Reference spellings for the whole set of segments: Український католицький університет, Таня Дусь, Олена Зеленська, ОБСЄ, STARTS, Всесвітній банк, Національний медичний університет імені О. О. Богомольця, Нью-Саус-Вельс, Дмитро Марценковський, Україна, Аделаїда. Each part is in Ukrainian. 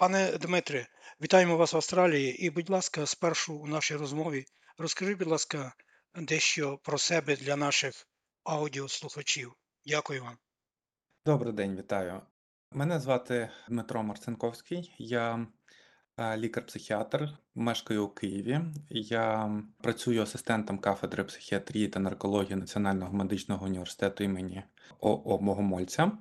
Пане Дмитре, вітаємо вас в Австралії. І, будь ласка, спершу у нашій розмові розкажи, будь ласка, дещо про себе для наших аудіослухачів. Дякую вам. Добрий день, вітаю. Мене звати Дмитро Марценковський. Я лікар-психіатр, мешкаю у Києві. Я працюю асистентом кафедри психіатрії та наркології Національного медичного університету імені О. О. Богомольця.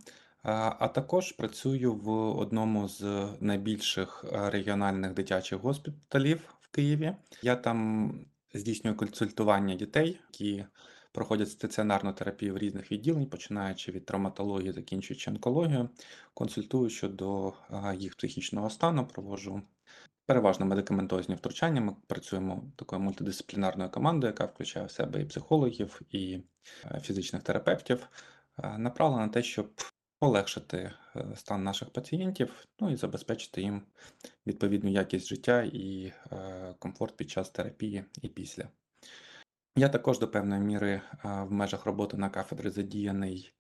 А також працюю в одному з найбільших регіональних дитячих госпіталів в Києві. Я там здійснюю консультування дітей, які проходять стаціонарну терапію в різних відділень, починаючи від травматології, закінчуючи онкологію, консультую щодо їх психічного стану, проводжу переважно медикаментозні втручання. Ми працюємо такою мультидисциплінарною командою, яка включає в себе і психологів, і фізичних терапевтів, направлена на те, щоб полегшити стан наших пацієнтів, ну і забезпечити їм відповідну якість життя і комфорт під час терапії і після. Я також до певної міри в межах роботи на кафедрі задіяний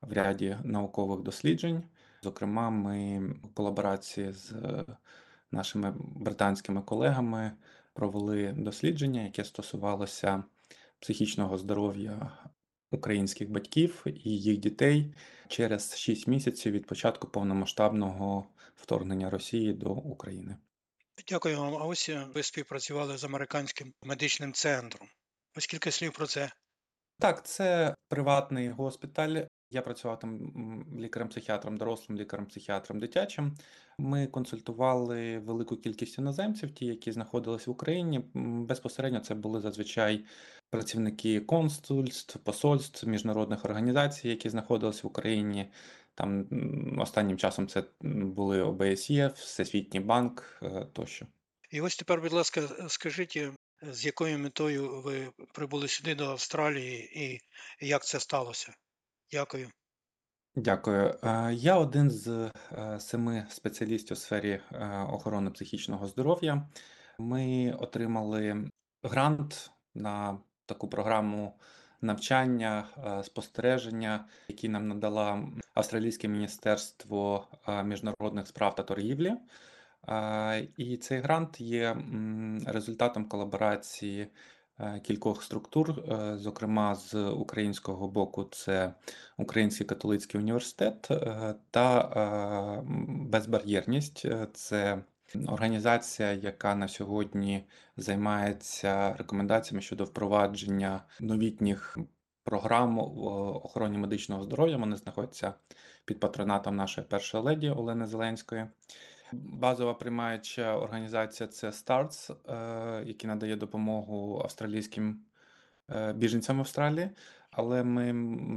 в ряді наукових досліджень. Зокрема, ми в колаборації з нашими британськими колегами провели дослідження, яке стосувалося психічного здоров'я українських батьків і їх дітей через 6 місяців від початку повномасштабного вторгнення Росії до України. Дякую вам. А ось ви співпрацювали з американським медичним центром. Ось кілька слів про це. Так, це приватний госпіталь. Я працював там лікарем-психіатром дорослим, лікарем-психіатром дитячим. Ми консультували велику кількість іноземців, ті, які знаходились в Україні. Безпосередньо це були зазвичай працівники консульств, посольств, міжнародних організацій, які знаходились в Україні. Там останнім часом це були ОБСЄ, Всесвітній банк тощо. І ось тепер, будь ласка, скажіть, з якою метою ви прибули сюди до Австралії і як це сталося? Дякую. Дякую. Я один з 7 спеціалістів у сфері охорони психічного здоров'я. Ми отримали грант на таку програму навчання, спостереження, які нам надала Австралійське міністерство міжнародних справ та торгівлі. І цей грант є результатом колаборації кількох структур, зокрема з українського боку це Український католицький університет та безбар'єрність. Це організація, яка на сьогодні займається рекомендаціями щодо впровадження новітніх програм в охороні медичного здоров'я. Вони знаходяться під патронатом нашої першої леді Олени Зеленської. Базова приймаюча організація – це STARTS, який надає допомогу австралійським біженцям в Австралії. Але ми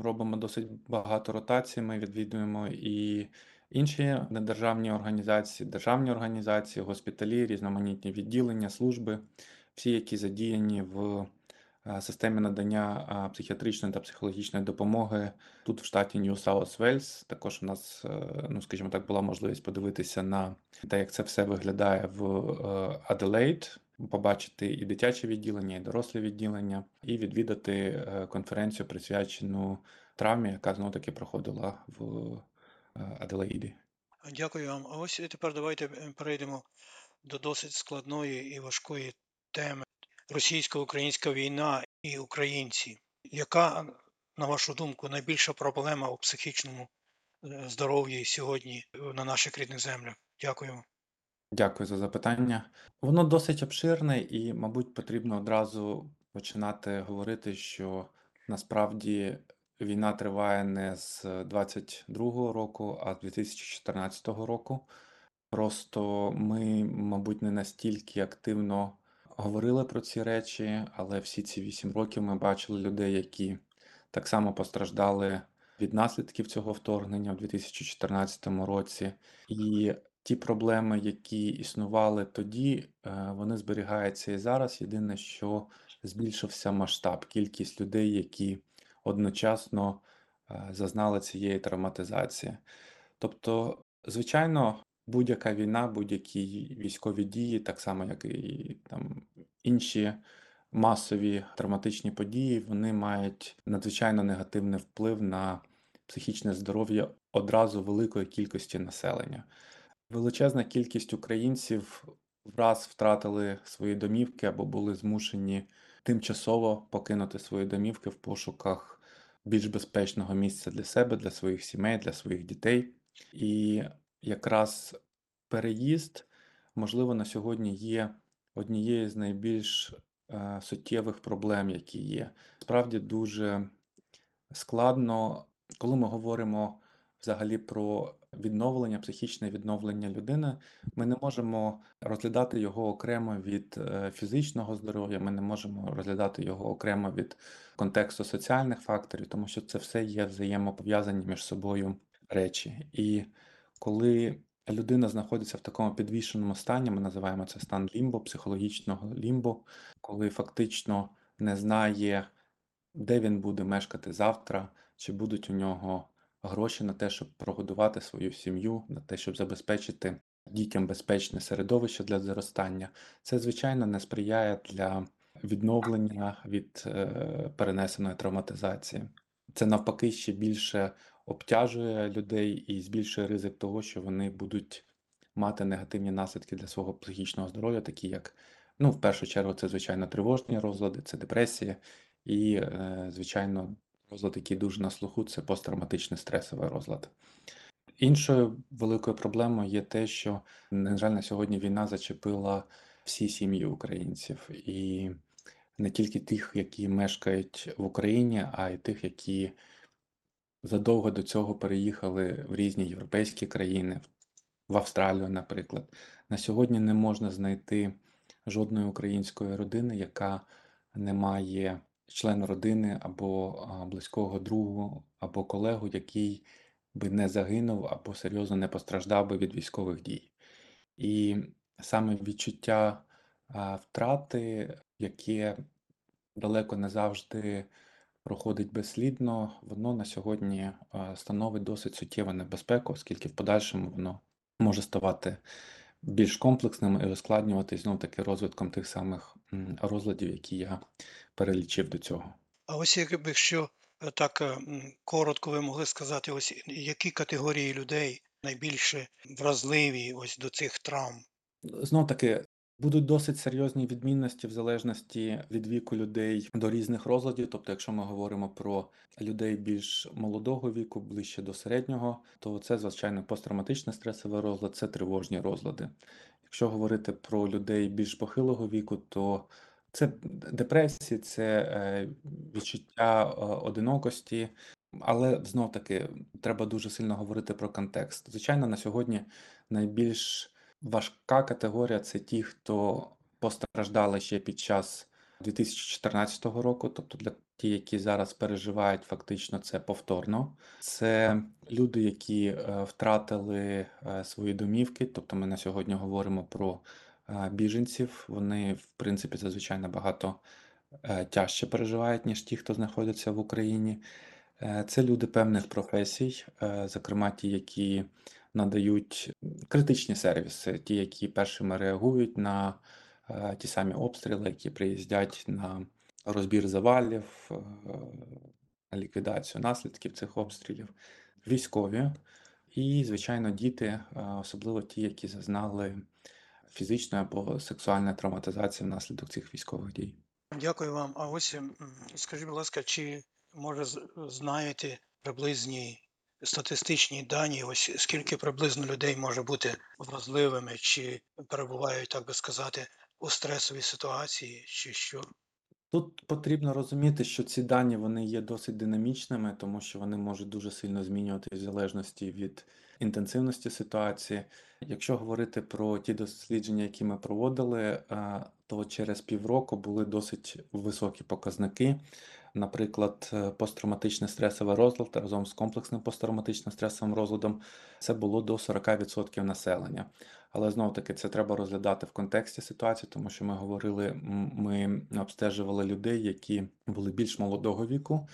робимо досить багато ротацій, ми відвідуємо і інші недержавні організації, державні організації, госпіталі, різноманітні відділення, служби, всі, які задіяні в системі надання психіатричної та психологічної допомоги тут в штаті Нью-Саус-Вельс. Також у нас, скажімо так, була можливість подивитися на те, як це все виглядає в Аделейд, побачити і дитяче відділення, і доросле відділення, і відвідати конференцію, присвячену травмі, яка знову-таки проходила в Аделаїді. Дякую вам. А ось тепер давайте перейдемо до досить складної і важкої теми. Російсько-українська війна і українці. Яка, на вашу думку, найбільша проблема у психічному здоров'ї сьогодні на наших рідних землях? Дякую. Дякую за запитання. Воно досить обширне і, мабуть, потрібно одразу починати говорити, що насправді війна триває не з 22-го року, а з 2014 року. Просто ми, мабуть, не настільки активно говорили про ці речі, але всі ці 8 років ми бачили людей, які так само постраждали від наслідків цього вторгнення в 2014 році. І ті проблеми, які існували тоді, вони зберігаються і зараз. Єдине, що збільшився масштаб, кількість людей, які одночасно зазнали цієї травматизації. Тобто, звичайно, будь-яка війна, будь-які військові дії, так само, як і там інші масові травматичні події, вони мають надзвичайно негативний вплив на психічне здоров'я одразу великої кількості населення. Величезна кількість українців враз втратили свої домівки або були змушені тимчасово покинути свої домівки в пошуках більш безпечного місця для себе, для своїх сімей, для своїх дітей. І якраз переїзд, можливо, на сьогодні є однією з найбільш суттєвих проблем, які є. Справді дуже складно, коли ми говоримо взагалі про відновлення, психічне відновлення людини, ми не можемо розглядати його окремо від фізичного здоров'я, ми не можемо розглядати його окремо від контексту соціальних факторів, тому що це все є взаємопов'язані між собою речі. І коли людина знаходиться в такому підвішеному стані, ми називаємо це стан лімбо, психологічного лімбо, коли фактично не знає, де він буде мешкати завтра, чи будуть у нього гроші на те, щоб прогодувати свою сім'ю, на те, щоб забезпечити дітям безпечне середовище для зростання. Це, звичайно, не сприяє для відновлення від перенесеної травматизації. Це, навпаки, ще більше обтяжує людей і збільшує ризик того, що вони будуть мати негативні наслідки для свого психічного здоров'я, такі як, в першу чергу, це, звичайно, тривожні розлади, це депресія і, звичайно, розлад, який дуже на слуху, це посттравматичний стресовий розлад. Іншою великою проблемою є те, що, на жаль, на сьогодні війна зачепила всі сім'ї українців. І не тільки тих, які мешкають в Україні, а й тих, які задовго до цього переїхали в різні європейські країни, в Австралію, наприклад. На сьогодні не можна знайти жодної української родини, яка не має член родини або близького другу або колегу, який би не загинув або серйозно не постраждав би від військових дій. І саме відчуття втрати, яке далеко не завжди проходить безслідно, воно на сьогодні становить досить суттєву небезпеку, оскільки в подальшому воно може ставати більш комплексним і ускладнюватись знов-таки розвитком тих самих розладів, які я перелічив до цього. А ось якщо так коротко ви могли сказати, ось які категорії людей найбільше вразливі ось до цих травм? Знов-таки, будуть досить серйозні відмінності в залежності від віку людей до різних розладів. Тобто, якщо ми говоримо про людей більш молодого віку, ближче до середнього, то це, звичайно, посттравматичний стресовий розлад, це тривожні розлади. Якщо говорити про людей більш похилого віку, то це депресії, це відчуття одинокості. Але, знов-таки, треба дуже сильно говорити про контекст. Звичайно, на сьогодні найбільш важка категорія – це ті, хто постраждали ще під час 2014 року, тобто для ті, які зараз переживають, фактично це повторно. Це люди, які втратили свої домівки, тобто ми на сьогодні говоримо про біженців. Вони, в принципі, зазвичай набагато тяжче переживають, ніж ті, хто знаходяться в Україні. Це люди певних професій, зокрема ті, які надають критичні сервіси, ті, які першими реагують на ті самі обстріли, які приїздять на розбір завалів, на ліквідацію наслідків цих обстрілів, військові і, звичайно, діти, особливо ті, які зазнали фізичної або сексуальної травматизації внаслідок цих військових дій. Дякую вам. А ось скажіть, будь ласка, чи, може, знаєте приблизні статистичні дані, ось скільки приблизно людей може бути вразливими, чи перебувають, так би сказати, у стресовій ситуації, чи що? Тут потрібно розуміти, що ці дані, вони є досить динамічними, тому що вони можуть дуже сильно змінюватися в залежності від інтенсивності ситуації. Якщо говорити про ті дослідження, які ми проводили, то через півроку були досить високі показники. Наприклад, посттравматичний стресовий розлад разом з комплексним посттравматичним стресовим розладом це було до 40% населення. Але, знову-таки, це треба розглядати в контексті ситуації, тому що ми обстежували людей, які були більш молодого віку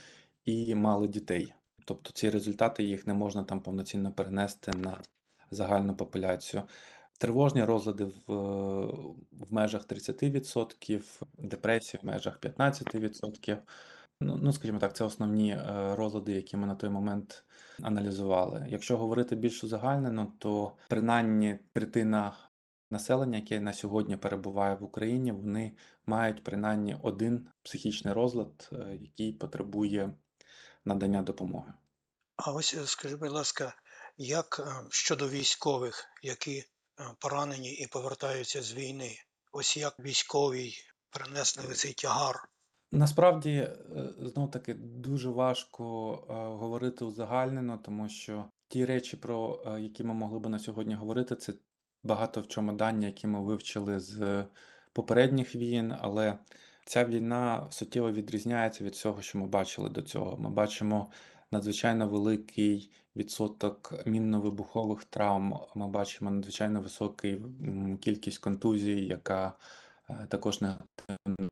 і мали дітей. Тобто ці результати, їх не можна там повноцінно перенести на загальну популяцію. Тривожні розлади в межах 30%, депресії в межах 15%, Ну, скажімо так, це основні розлади, які ми на той момент аналізували. Якщо говорити більш узагальнено, то принаймні третина населення, яке на сьогодні перебуває в Україні, вони мають принаймні один психічний розлад, який потребує надання допомоги. А ось скажи, будь ласка, як щодо військових, які поранені і повертаються з війни? Ось як військові принесли цей тягар? Насправді, знов-таки, дуже важко говорити узагальнено, тому що ті речі, про які ми могли би на сьогодні говорити, це багато в чому дані, які ми вивчили з попередніх війн, але ця війна суттєво відрізняється від всього, що ми бачили до цього. Ми бачимо надзвичайно великий відсоток мінно-вибухових травм, ми бачимо надзвичайно високу кількість контузій, яка також негативно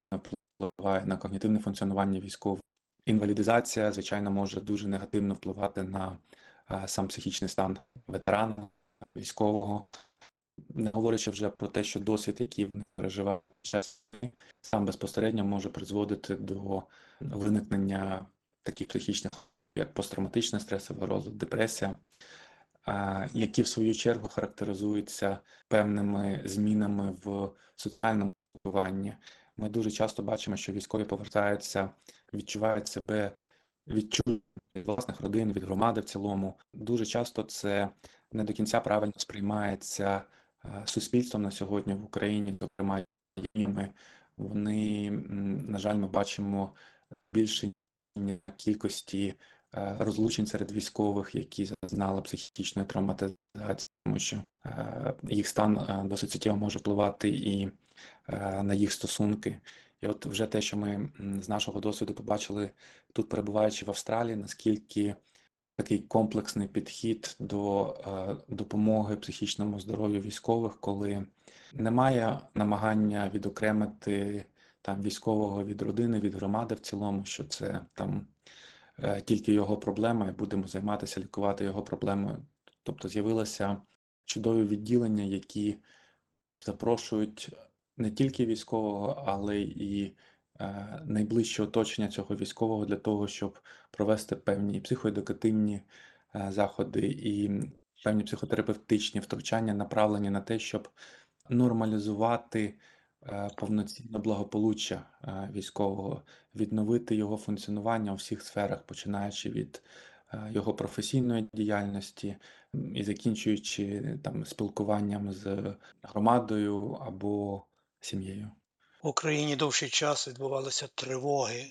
впливає на когнітивне функціонування військових. Інвалідизація, звичайно, може дуже негативно впливати на сам психічний стан ветерана, військового. Не говорячи вже про те, що досвід, який вони переживають, сам безпосередньо може призводити до виникнення таких психічних, як посттравматичний стресовий розлад, депресія, які в свою чергу характеризуються певними змінами в соціальному спілкуванні. Ми дуже часто бачимо, що військові повертаються, відчувають себе відчутними від власних родин, від громади в цілому. Дуже часто це не до кінця правильно сприймається суспільством на сьогодні в Україні, зокрема, вони, на жаль, ми бачимо більше кількості розлучень серед військових, які зазнали психічної травматизації, тому що їх стан досить суттєво може впливати і на їх стосунки. І от вже те, що ми з нашого досвіду побачили тут, перебуваючи в Австралії, наскільки такий комплексний підхід до допомоги психічному здоров'ю військових, коли немає намагання відокремити там військового від родини, від громади в цілому, що це там тільки його проблема і будемо займатися, лікувати його проблемою. Тобто з'явилися чудові відділення, які запрошують не тільки військового, але і найближче оточення цього військового для того, щоб провести певні психоедукативні заходи і певні психотерапевтичні втручання, направлені на те, щоб нормалізувати повноцінне благополуччя військового, відновити його функціонування у всіх сферах, починаючи від його професійної діяльності і закінчуючи там спілкуванням з громадою або сім'єю. В Україні довший час відбувалися тривоги,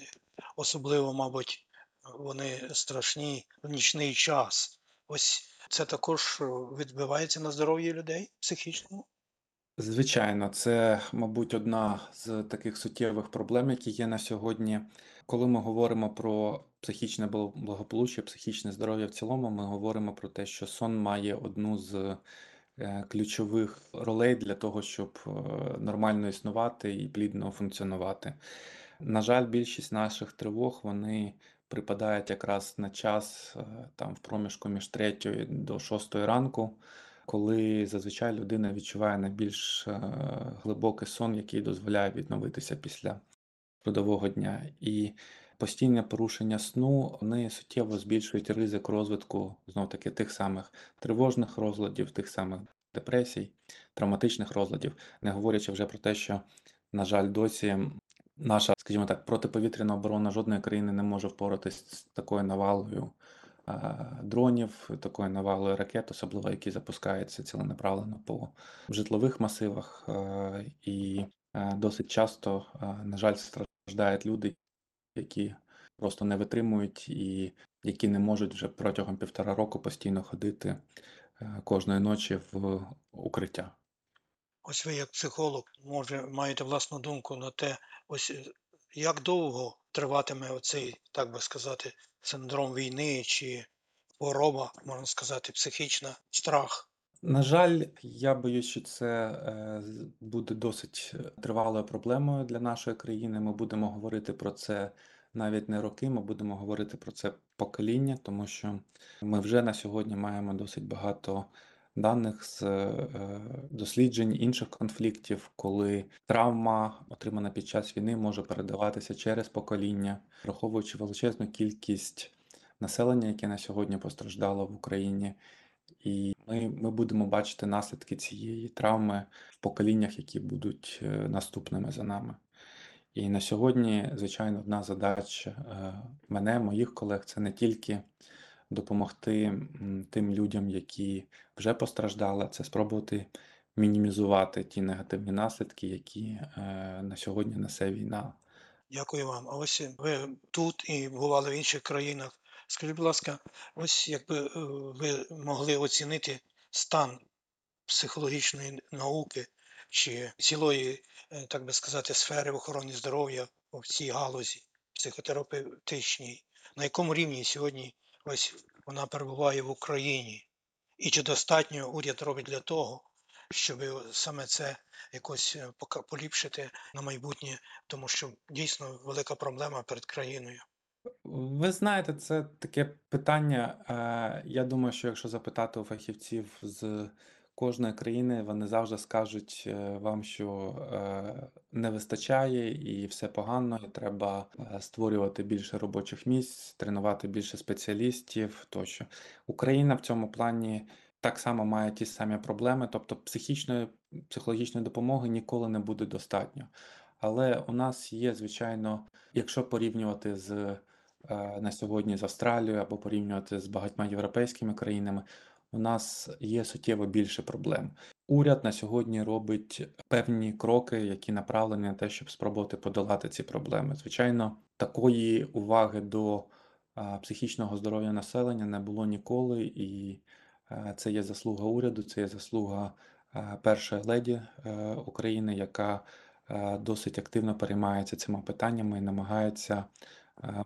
особливо, мабуть, вони страшні в нічний час. Ось це також відбивається на здоров'ї людей психічному? Звичайно, це, мабуть, одна з таких суттєвих проблем, які є на сьогодні. Коли ми говоримо про психічне благополуччя, психічне здоров'я в цілому, ми говоримо про те, що сон має одну з ключових ролей для того, щоб нормально існувати і плідно функціонувати. На жаль, більшість наших тривог, вони припадають якраз на час там в проміжку між 3 до 6 ранку, коли зазвичай людина відчуває найбільш глибокий сон, який дозволяє відновитися після трудового дня. І постійне порушення сну, вони суттєво збільшують ризик розвитку, знов-таки, тих самих тривожних розладів, тих самих депресій, травматичних розладів, не говорячи вже про те, що, на жаль, досі наша, скажімо так, протиповітряна оборона жодної країни не може впоратися з такою навалою дронів, такою навалою ракет, особливо які запускаються ціленаправлено по житлових масивах. І досить часто, на жаль, страждають люди, які просто не витримують і які не можуть вже протягом 1,5 року постійно ходити кожної ночі в укриття. Ось ви як психолог, може, маєте власну думку на те, ось як довго триватиме оцей, так би сказати, синдром війни чи хвороба, можна сказати, психічна, страх? На жаль, я боюсь, що це буде досить тривалою проблемою для нашої країни. Ми будемо говорити про це навіть не роки, ми будемо говорити про це покоління, тому що ми вже на сьогодні маємо досить багато даних з досліджень інших конфліктів, коли травма, отримана під час війни, може передаватися через покоління, враховуючи величезну кількість населення, яке на сьогодні постраждало в Україні. І ми будемо бачити наслідки цієї травми в поколіннях, які будуть наступними за нами. І на сьогодні, звичайно, одна задача мене, моїх колег, це не тільки допомогти тим людям, які вже постраждали, це спробувати мінімізувати ті негативні наслідки, які на сьогодні несе війна. Дякую вам. А ось ви тут і бували в інших країнах. Скажіть, будь ласка, ось якби ви могли оцінити стан психологічної науки чи цілої, так би сказати, сфери охорони здоров'я в цій галузі психотерапевтичній, на якому рівні сьогодні ось вона перебуває в Україні? І чи достатньо уряд робить для того, щоб саме це якось поліпшити на майбутнє, тому що дійсно велика проблема перед країною? Ви знаєте, це таке питання. Я думаю, що якщо запитати у фахівців з кожної країни, вони завжди скажуть вам, що не вистачає і все погано, і треба створювати більше робочих місць, тренувати більше спеціалістів тощо. Україна в цьому плані так само має ті самі проблеми, тобто психологічної допомоги ніколи не буде достатньо. Але у нас є, звичайно, якщо порівнювати з на сьогодні з Австралією або порівнювати з багатьма європейськими країнами, у нас є суттєво більше проблем. Уряд на сьогодні робить певні кроки, які направлені на те, щоб спробувати подолати ці проблеми. Звичайно, такої уваги до психічного здоров'я населення не було ніколи, і це є заслуга уряду, це є заслуга першої леді України, яка досить активно переймається цими питаннями і намагається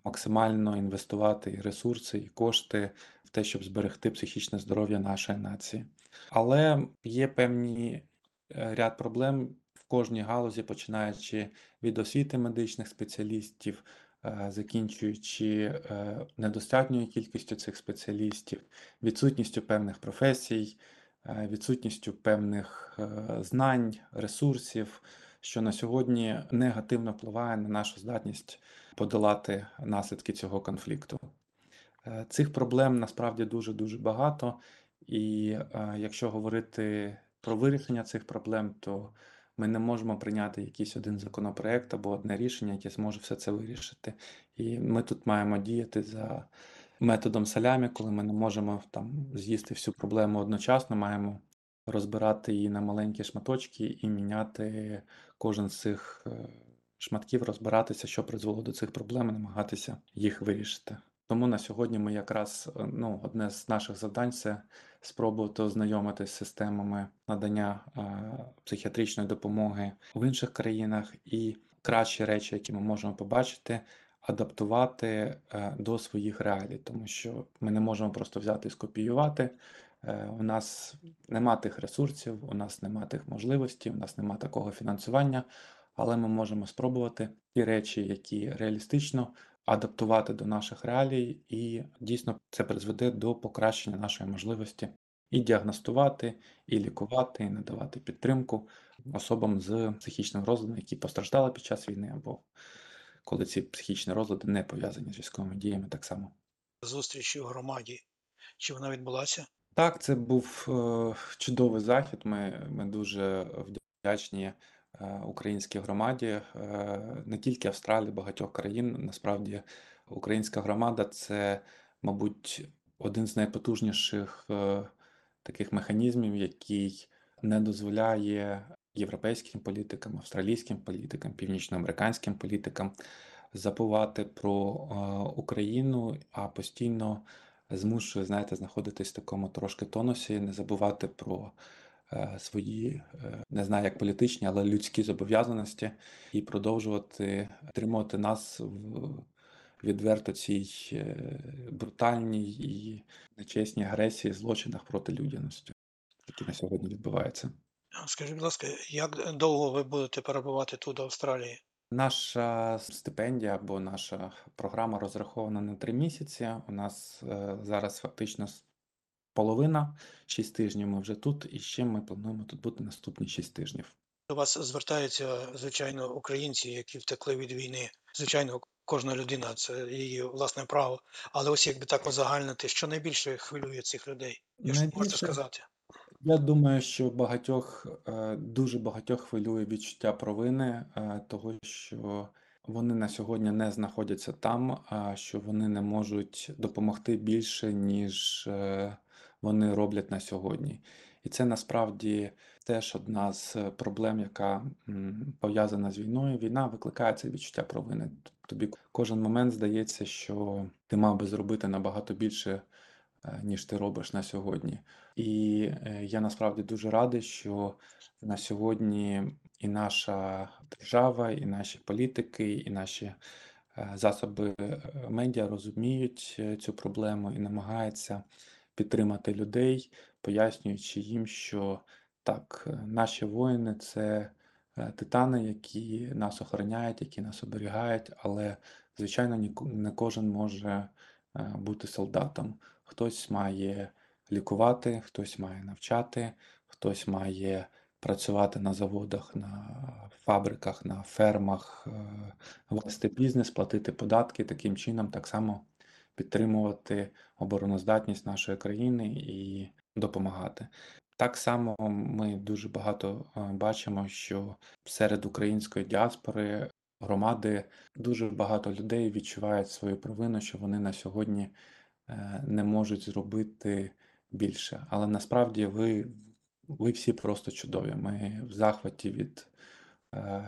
максимально інвестувати і ресурси, і кошти в те, щоб зберегти психічне здоров'я нашої нації. Але є певний ряд проблем в кожній галузі, починаючи від освіти медичних спеціалістів, закінчуючи недостатньою кількістю цих спеціалістів, відсутністю певних професій, відсутністю певних знань, ресурсів, що на сьогодні негативно впливає на нашу здатність подолати наслідки цього конфлікту. Цих проблем насправді дуже-дуже багато, і якщо говорити про вирішення цих проблем, то ми не можемо прийняти якийсь один законопроект або одне рішення, яке зможе все це вирішити. І ми тут маємо діяти за методом салямі, коли ми не можемо з'їсти всю проблему одночасно, маємо розбирати її на маленькі шматочки і міняти кожен з цих шматків, розбиратися, що призвело до цих проблем, і намагатися їх вирішити. Тому на сьогодні ми якраз, одне з наших завдань – це спробувати ознайомитися з системами надання психіатричної допомоги в інших країнах і кращі речі, які ми можемо побачити, адаптувати до своїх реалій, тому що ми не можемо просто взяти і скопіювати. У нас нема тих ресурсів, у нас нема тих можливостей, у нас нема такого фінансування, але ми можемо спробувати ті речі, які реалістично адаптувати до наших реалій, і дійсно це призведе до покращення нашої можливості і діагностувати, і лікувати, і надавати підтримку особам з психічним розладом, які постраждали під час війни, або коли ці психічні розлади не пов'язані з військовими діями так само. Зустріч у громаді, чи вона відбулася? Так, це був чудовий захід. Ми дуже вдячні українській громаді, не тільки Австралії, багатьох країн. Насправді українська громада – це, мабуть, один з найпотужніших таких механізмів, який не дозволяє європейським політикам, австралійським політикам, північноамериканським політикам забувати про Україну, а постійно змушує, знаходитись в такому трошки тонусі, не забувати про свої, не знаю як політичні, але людські зобов'язаності і продовжувати тримати нас в відверто цій брутальній і нечесній агресії, злочинах проти людяності, які на сьогодні відбуваються. Скажіть, будь ласка, як довго ви будете перебувати тут, в Австралії? Наша стипендія або наша програма розрахована на 3 місяці. У нас зараз фактично половина, 6 тижнів ми вже тут, і ще ми плануємо тут бути наступні 6 тижнів. До вас звертаються, звичайно, українці, які втекли від війни. Звичайно, кожна людина – це її власне право. Але ось якби так озагальнити, що найбільше хвилює цих людей? Якщо можна сказати. Я думаю, що багатьох, дуже багатьох хвилює відчуття провини, того, що вони на сьогодні не знаходяться там, що вони не можуть допомогти більше, ніж вони роблять на сьогодні. І це насправді теж одна з проблем, яка пов'язана з війною. Війна викликає це відчуття провини. Тобі кожен момент здається, що ти мав би зробити набагато більше, ніж ти робиш на сьогодні. І я насправді дуже радий, що на сьогодні і наша держава, і наші політики, і наші засоби медіа розуміють цю проблему і намагаються підтримати людей, пояснюючи їм, що так, наші воїни – це титани, які нас охороняють, які нас оберігають, але, звичайно, не кожен може бути солдатом. Хтось має лікувати, хтось має навчати, хтось має працювати на заводах, на фабриках, на фермах, вести бізнес, платити податки, таким чином так само підтримувати обороноздатність нашої країни і допомагати. Так само ми дуже багато бачимо, що серед української діаспори громади дуже багато людей відчувають свою провину, що вони на сьогодні не можуть зробити більше. Але насправді ви всі просто чудові. Ми в захваті від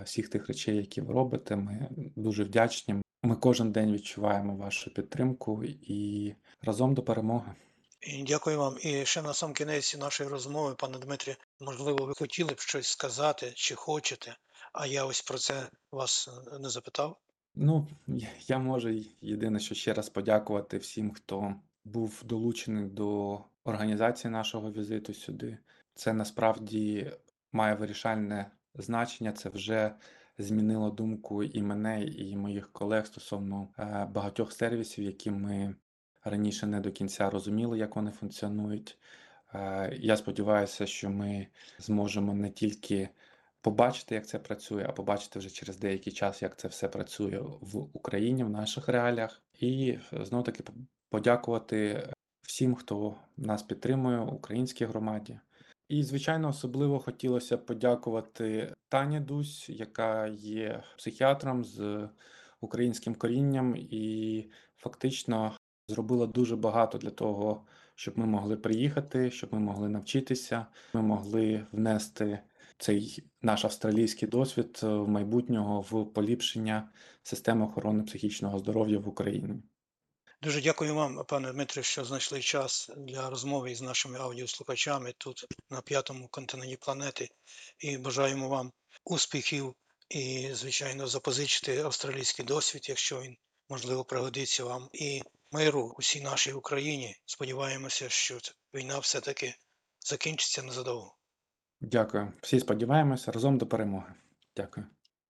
всіх тих речей, які ви робите. Ми дуже вдячні. Ми кожен день відчуваємо вашу підтримку і разом до перемоги. Дякую вам. І ще на сам кінець нашої розмови, пане Дмитрі, можливо, ви хотіли б щось сказати чи хочете, а я ось про це вас не запитав. Ну, я можу єдине, що ще раз подякувати всім, хто був долучений до організації нашого візиту сюди. Це насправді має вирішальне значення, це вже змінило думку і мене, і моїх колег стосовно багатьох сервісів, які ми раніше не до кінця розуміли, як вони функціонують. Я сподіваюся, що ми зможемо не тільки побачити, як це працює, а побачити вже через деякий час, як це все працює в Україні, в наших реаліях. І знову-таки подякувати всім, хто нас підтримує, українській громаді. І, звичайно, особливо хотілося подякувати Тані Дусь, яка є психіатром з українським корінням і фактично зробила дуже багато для того, щоб ми могли приїхати, щоб ми могли навчитися, ми могли внести цей наш австралійський досвід в майбутнього в поліпшення системи охорони психічного здоров'я в Україні. Дуже дякую вам, пане Дмитре, що знайшли час для розмови з нашими аудіослухачами тут на 5-му континенті планети. І бажаємо вам успіхів і, звичайно, запозичити австралійський досвід, якщо він, можливо, пригодиться вам. І миру усій нашій Україні. Сподіваємося, що війна все-таки закінчиться незадовго. Дякую. Всі сподіваємося. Разом до перемоги. Дякую.